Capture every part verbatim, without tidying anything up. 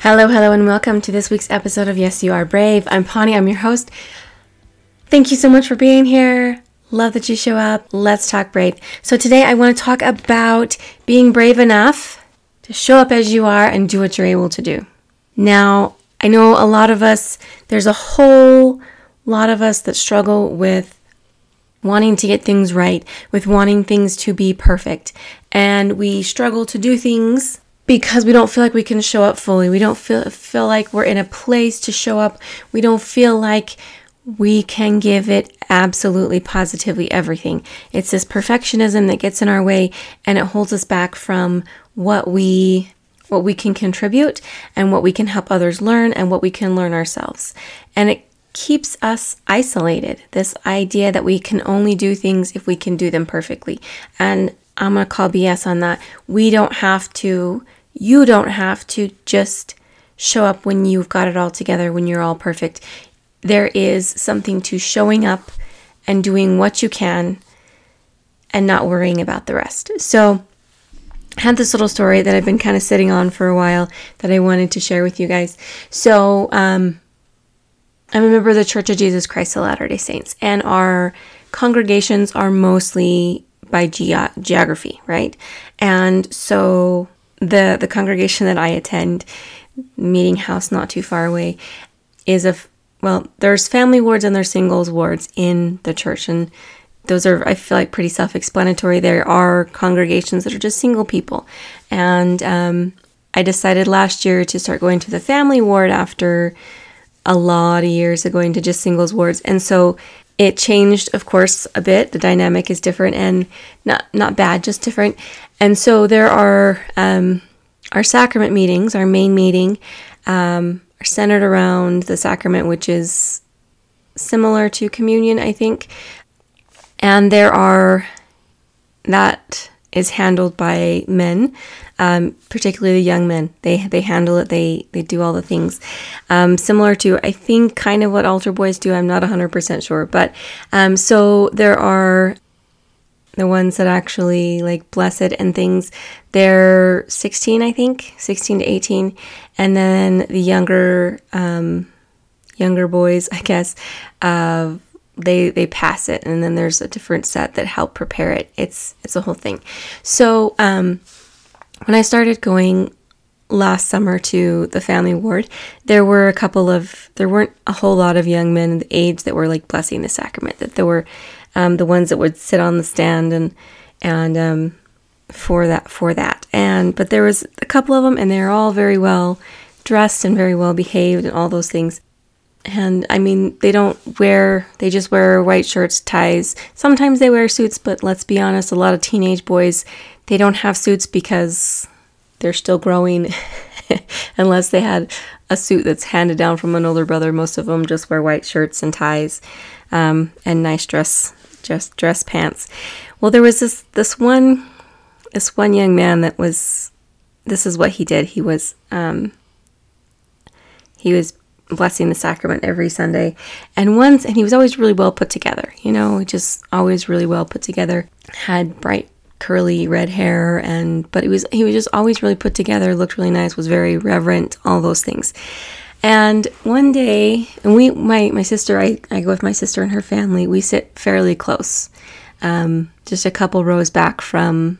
Hello, hello, and welcome to this week's episode of Yes, You Are Brave. I'm Pawnee, I'm your host. Thank you so much for being here. Love that you show up. Let's talk brave. So today I want to talk about being brave enough to show up as you are and do what you're able to do. Now, I know a lot of us, there's a whole lot of us that struggle with wanting to get things right, with wanting things to be perfect. And we struggle to do things because we don't feel like we can show up fully. We don't feel feel like we're in a place to show up. We don't feel like we can give it absolutely, positively everything. It's this perfectionism that gets in our way and it holds us back from what we what we can contribute and what we can help others learn and what we can learn ourselves. And it keeps us isolated, this idea that we can only do things if we can do them perfectly. And I'm going to call B S on that. We don't have to You don't have to just show up when you've got it all together, when you're all perfect. There is something to showing up and doing what you can and not worrying about the rest. So I had this little story that I've been kind of sitting on for a while that I wanted to share with you guys. So um, I'm a member of the Church of Jesus Christ of Latter-day Saints, and our congregations are mostly by ge- geography, right? And so The the congregation that I attend, meeting house not too far away, is a, well, there's family wards and there's singles wards in the church. And those are, I feel like, pretty self-explanatory. There are congregations that are just single people. And um, I decided last year to start going to the family ward after a lot of years of going to just singles wards. And so it changed, of course, a bit. The dynamic is different and not not bad, just different. And so there are um, our sacrament meetings. Our main meeting um, are centered around the sacrament, which is similar to communion, I think. And there are, that is handled by men, um, particularly the young men. They they handle it. They they do all the things um, similar to, I think, kind of what altar boys do. I'm not one hundred percent sure, but um, so there are. The ones that actually like blessed and things, they're sixteen, I think, sixteen to eighteen. And then the younger, um, younger boys, I guess, uh, they, they pass it. And then there's a different set that help prepare it. It's, it's a whole thing. So, um, when I started going last summer to the family ward, there were a couple of, there weren't a whole lot of young men of the age that were like blessing the sacrament, that there were Um, the ones that would sit on the stand and and um, for that for that and but there was a couple of them, and they're all very well dressed and very well behaved and all those things. And I mean, they don't wear they just wear white shirts, ties. Sometimes they wear suits, but let's be honest, a lot of teenage boys, they don't have suits because they're still growing. Unless they had a suit that's handed down from an older brother, most of them just wear white shirts and ties um, and nice dress. Just dress pants. Well, there was this this one this one young man that was, this is what he did. He was um, he was blessing the sacrament every Sunday, and once and he was always really well put together. You know, just always really well put together. Had bright curly red hair, and but it was he was just always really put together. Looked really nice. Was very reverent. All those things. And one day, and we, my, my sister, I, I go with my sister and her family, we sit fairly close, um, just a couple rows back from,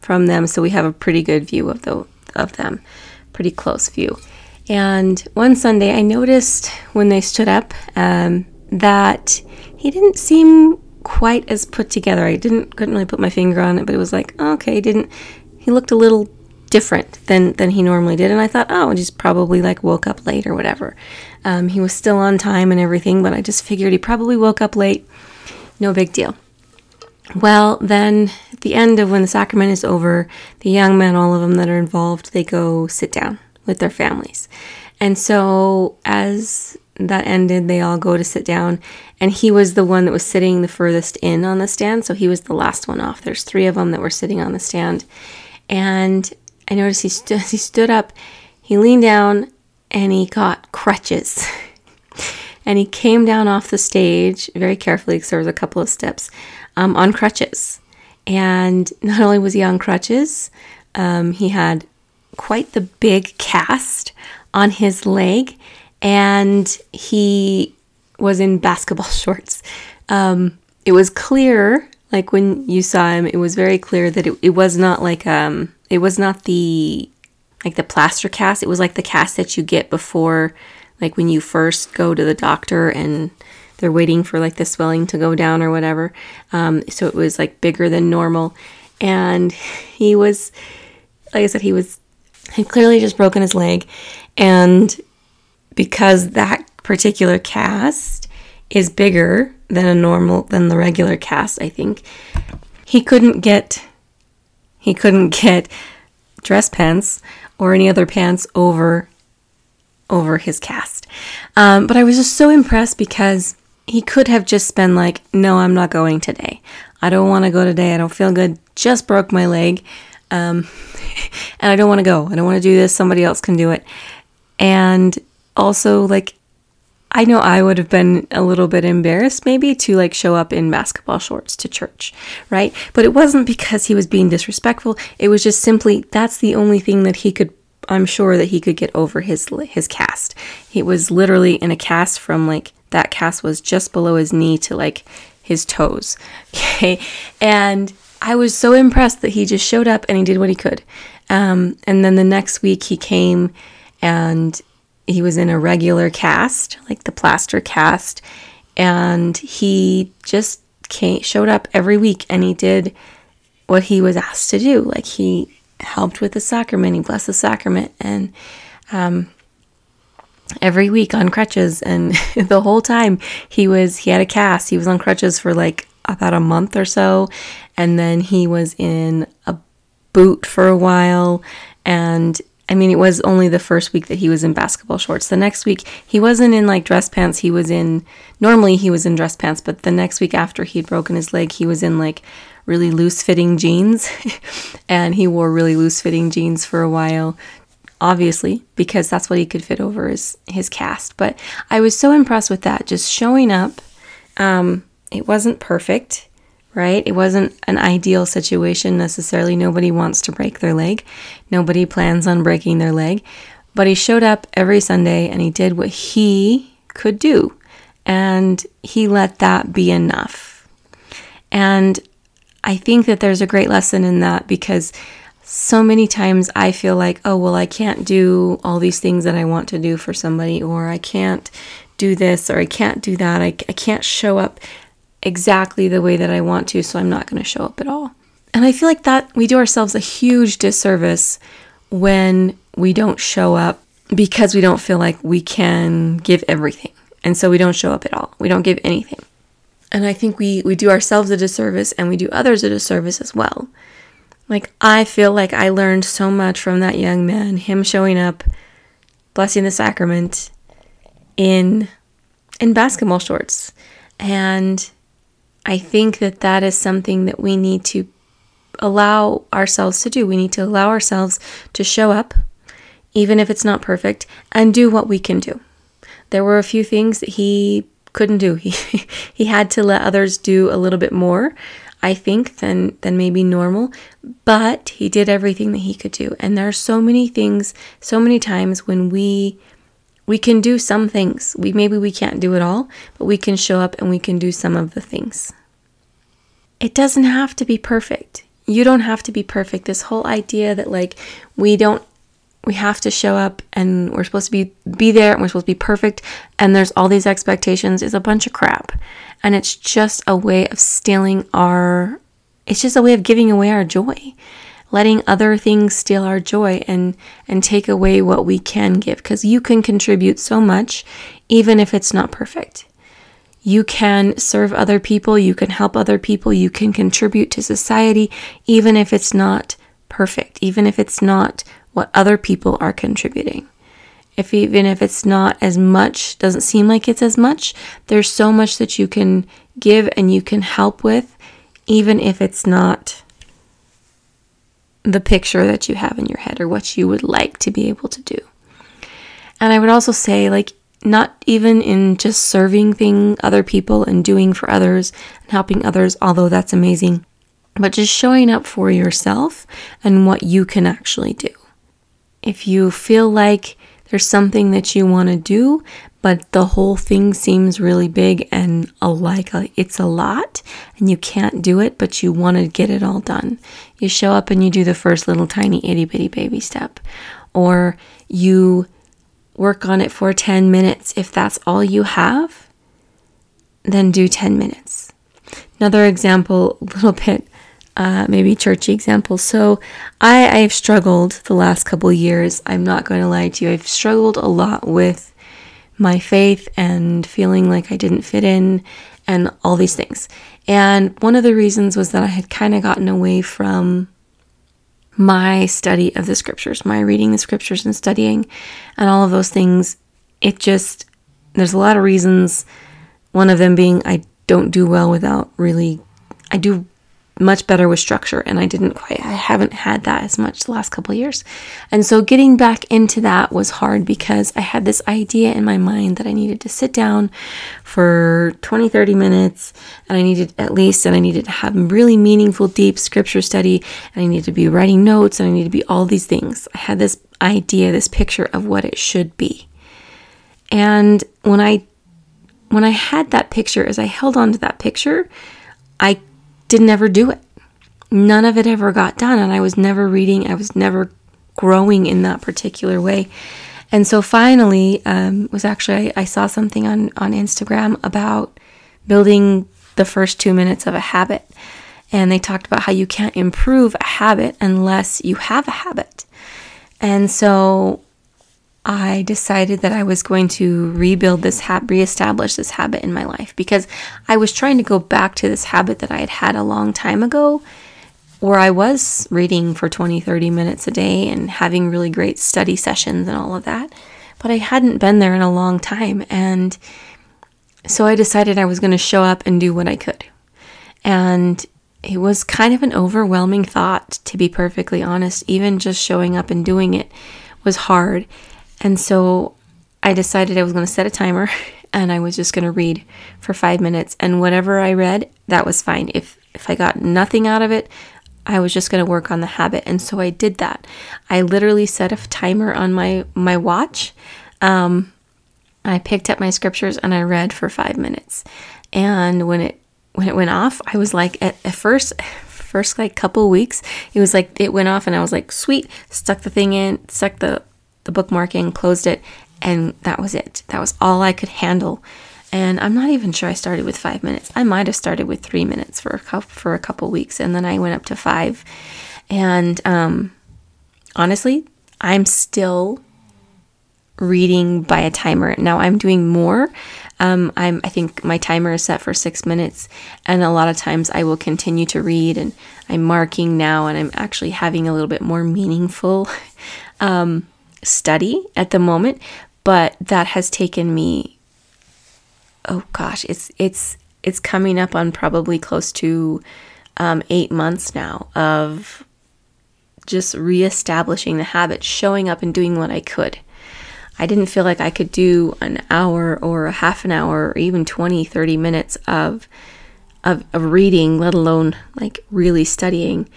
from them. So we have a pretty good view of the, of them, pretty close view. And one Sunday I noticed when they stood up, um, that he didn't seem quite as put together. I didn't, couldn't really put my finger on it, but it was like, okay, he didn't, he looked a little different than than he normally did. And I thought, oh, he's probably like woke up late or whatever. Um, he was still on time and everything, but I just figured he probably woke up late. No big deal. Well, then at the end of when the sacrament is over, the young men, all of them that are involved, they go sit down with their families. And so as that ended, they all go to sit down, and he was the one that was sitting the furthest in on the stand, so he was the last one off. There's three of them that were sitting on the stand, and I noticed he, st- he stood up, he leaned down, and he got crutches, and he came down off the stage very carefully, because there was a couple of steps, um, on crutches. And not only was he on crutches, um, he had quite the big cast on his leg, and he was in basketball shorts. Um, it was clear, like when you saw him, it was very clear that it, it was not like, um, it was not the, like the plaster cast. It was like the cast that you get before, like when you first go to the doctor and they're waiting for like the swelling to go down or whatever. Um, so it was like bigger than normal. And he was, like I said, he was, had clearly just broken his leg. And because that particular cast is bigger than a normal, than the regular cast, I think, he couldn't get, he couldn't get dress pants or any other pants over, over his cast. Um, but I was just so impressed, because he could have just been like, no, I'm not going today. I don't want to go today. I don't feel good. Just broke my leg. Um, and I don't want to go. I don't want to do this. Somebody else can do it. And also, like, I know I would have been a little bit embarrassed maybe to like show up in basketball shorts to church, right? But it wasn't because he was being disrespectful. It was just simply, that's the only thing that he could, I'm sure that he could get over his his cast. He was literally in a cast from like, that cast was just below his knee to like his toes. Okay. And I was so impressed that he just showed up and he did what he could. Um, and then the next week he came and he was in a regular cast, like the plaster cast. And he just came, showed up every week, and he did what he was asked to do. Like he helped with the sacrament, he blessed the sacrament, and um, every week on crutches, and the whole time he was, he had a cast, he was on crutches for like about a month or so, and then he was in a boot for a while, and I mean, it was only the first week that he was in basketball shorts. The next week, he wasn't in like dress pants, he was in, normally he was in dress pants, but the next week after he'd broken his leg, he was in like really loose-fitting jeans, and he wore really loose-fitting jeans for a while, obviously, because that's what he could fit over his, his cast. But I was so impressed with that, just showing up. Um, it wasn't perfect, right? It wasn't an ideal situation necessarily. Nobody wants to break their leg. Nobody plans on breaking their leg. But he showed up every Sunday, and he did what he could do, and he let that be enough. And I think that there's a great lesson in that, because so many times I feel like, oh, well, I can't do all these things that I want to do for somebody, or I can't do this, or I can't do that. I, I can't show up exactly the way that I want to, so I'm not going to show up at all. And I feel like that we do ourselves a huge disservice when we don't show up, because we don't feel like we can give everything. And so we don't show up at all. We don't give anything. And I think we, we do ourselves a disservice, and we do others a disservice as well. Like, I feel like I learned so much from that young man, him showing up, blessing the sacrament in in basketball shorts. And I think that that is something that we need to allow ourselves to do. We need to allow ourselves to show up, even if it's not perfect, and do what we can do. There were a few things that he couldn't do. He he had to let others do a little bit more, I think, than than maybe normal, but he did everything that he could do. And there are so many things, so many times when we we can do some things. We maybe we can't do it all, but we can show up and we can do some of the things. It doesn't have to be perfect. You don't have to be perfect. This whole idea that like we don't We have to show up, and we're supposed to be, be there, and we're supposed to be perfect, and there's all these expectations, is a bunch of crap. And it's just a way of stealing our, it's just a way of giving away our joy, letting other things steal our joy and, and take away what we can give. Because you can contribute so much, even if it's not perfect. You can serve other people, you can help other people, you can contribute to society, even if it's not perfect, even if it's not what other people are contributing. If even if it's not as much, doesn't seem like it's as much, there's so much that you can give and you can help with, even if it's not the picture that you have in your head or what you would like to be able to do. And I would also say, like, not even in just serving thing other people and doing for others and helping others, although that's amazing, but just showing up for yourself and what you can actually do. If you feel like there's something that you want to do, but the whole thing seems really big and a like it's a lot and you can't do it, but you want to get it all done. You show up and you do the first little tiny itty bitty baby step, or you work on it for ten minutes. If that's all you have, then do ten minutes. Another example, a little bit Uh, maybe churchy example. So I, I've struggled the last couple years. I'm not going to lie to you. I've struggled a lot with my faith and feeling like I didn't fit in and all these things. And one of the reasons was that I had kind of gotten away from my study of the scriptures, my reading the scriptures and studying and all of those things. It just, there's a lot of reasons. One of them being I don't do well without really, I do much better with structure, and I didn't quite, I haven't had that as much the last couple of years. And so getting back into that was hard because I had this idea in my mind that I needed to sit down for twenty, thirty minutes, and I needed at least, and I needed to have really meaningful, deep scripture study, and I needed to be writing notes, and I needed to be all these things. I had this idea, this picture of what it should be. And when I, when I had that picture, as I held on to that picture, I didn't ever do it. None of it ever got done, and I was never reading. I was never growing in that particular way. And so finally, um, was actually I, I saw something on on Instagram about building the first two minutes of a habit, and they talked about how you can't improve a habit unless you have a habit. And so I decided that I was going to rebuild this habit, reestablish this habit in my life, because I was trying to go back to this habit that I had had a long time ago, where I was reading for twenty, thirty minutes a day and having really great study sessions and all of that, but I hadn't been there in a long time. And so I decided I was going to show up and do what I could. And it was kind of an overwhelming thought, to be perfectly honest. Even just showing up and doing it was hard. And so I decided I was going to set a timer, and I was just going to read for five minutes. And whatever I read, that was fine. If if I got nothing out of it, I was just going to work on the habit. And so I did that. I literally set a timer on my, my watch. Um, I picked up my scriptures, and I read for five minutes. And when it when it went off, I was like, at, at first... first like couple weeks, it was like it went off and I was like, sweet, stuck the thing in, stuck the the bookmark in, closed it, and that was it. That was all I could handle. And I'm not even sure I started with five minutes. I might have started with three minutes for a couple, for a couple weeks, and then I went up to five. And um, honestly, I'm still reading by a timer. Now I'm doing more. Um, I'm, I think my timer is set for six minutes, and a lot of times I will continue to read, and I'm marking now, and I'm actually having a little bit more meaningful um, study at the moment. But that has taken me, oh gosh, it's it's it's coming up on probably close to um, eight months now of just reestablishing the habit, showing up and doing what I could. I didn't feel like I could do an hour or a half an hour or even twenty, thirty minutes of, of of reading, let alone like really studying.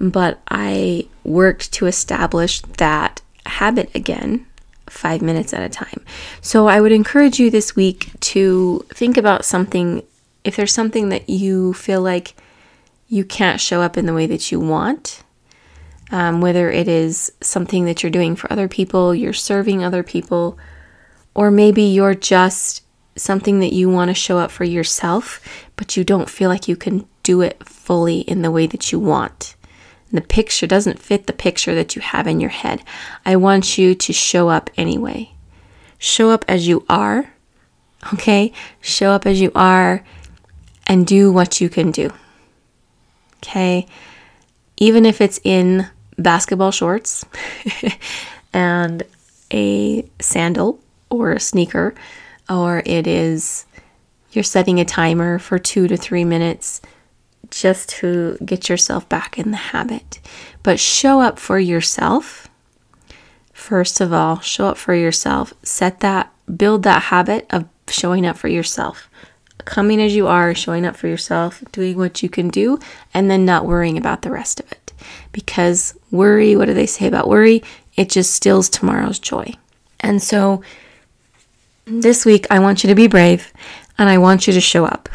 But I worked to establish that habit again, five minutes at a time. So I would encourage you this week to think about something, if there's something that you feel like you can't show up in the way that you want. Um, whether it is something that you're doing for other people, you're serving other people, or maybe you're just something that you want to show up for yourself, but you don't feel like you can do it fully in the way that you want. And the picture doesn't fit the picture that you have in your head. I want you to show up anyway. Show up as you are, okay? Show up as you are and do what you can do, okay? Even if it's in basketball shorts and a sandal or a sneaker, or it is you're setting a timer for two to three minutes just to get yourself back in the habit. But show up for yourself. First of all, show up for yourself. Set that, build that habit of showing up for yourself. Coming as you are, showing up for yourself, doing what you can do, and then not worrying about the rest of it. Because worry, what do they say about worry? It just steals tomorrow's joy. And so this week, I want you to be brave, and I want you to show up.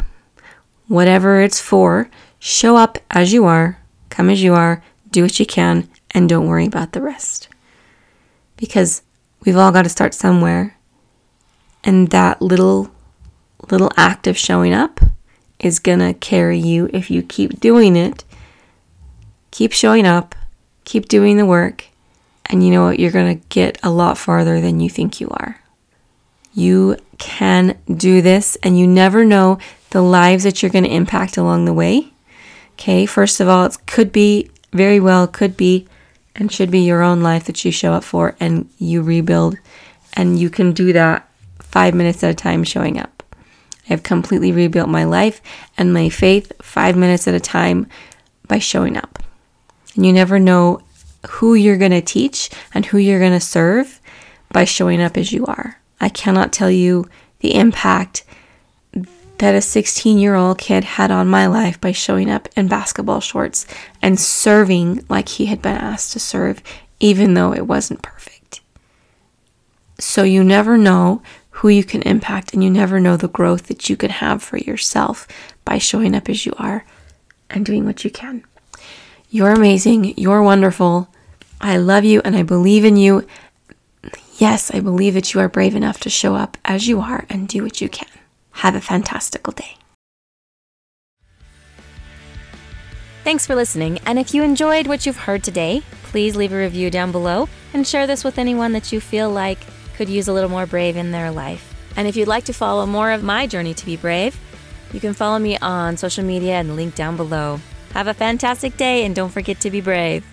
Whatever it's for, show up as you are, come as you are, do what you can, and don't worry about the rest. Because we've all got to start somewhere. And that little, little act of showing up is going to carry you if you keep doing it. Keep showing up, keep doing the work, and you know what? You're going to get a lot farther than you think you are. You can do this, and you never know the lives that you're going to impact along the way. Okay, first of all, it could be, very well could be, and should be your own life that you show up for and you rebuild. And you can do that five minutes at a time showing up. I have completely rebuilt my life and my faith five minutes at a time by showing up. And you never know who you're going to teach and who you're going to serve by showing up as you are. I cannot tell you the impact that a sixteen-year-old kid had on my life by showing up in basketball shorts and serving like he had been asked to serve, even though it wasn't perfect. So you never know who you can impact, and you never know the growth that you can have for yourself by showing up as you are and doing what you can. You're amazing. You're wonderful. I love you, and I believe in you. Yes, I believe that you are brave enough to show up as you are and do what you can. Have a fantastical day. Thanks for listening. And if you enjoyed what you've heard today, please leave a review down below and share this with anyone that you feel like could use a little more brave in their life. And if you'd like to follow more of my journey to be brave, you can follow me on social media and link down below. Have a fantastic day, and don't forget to be brave.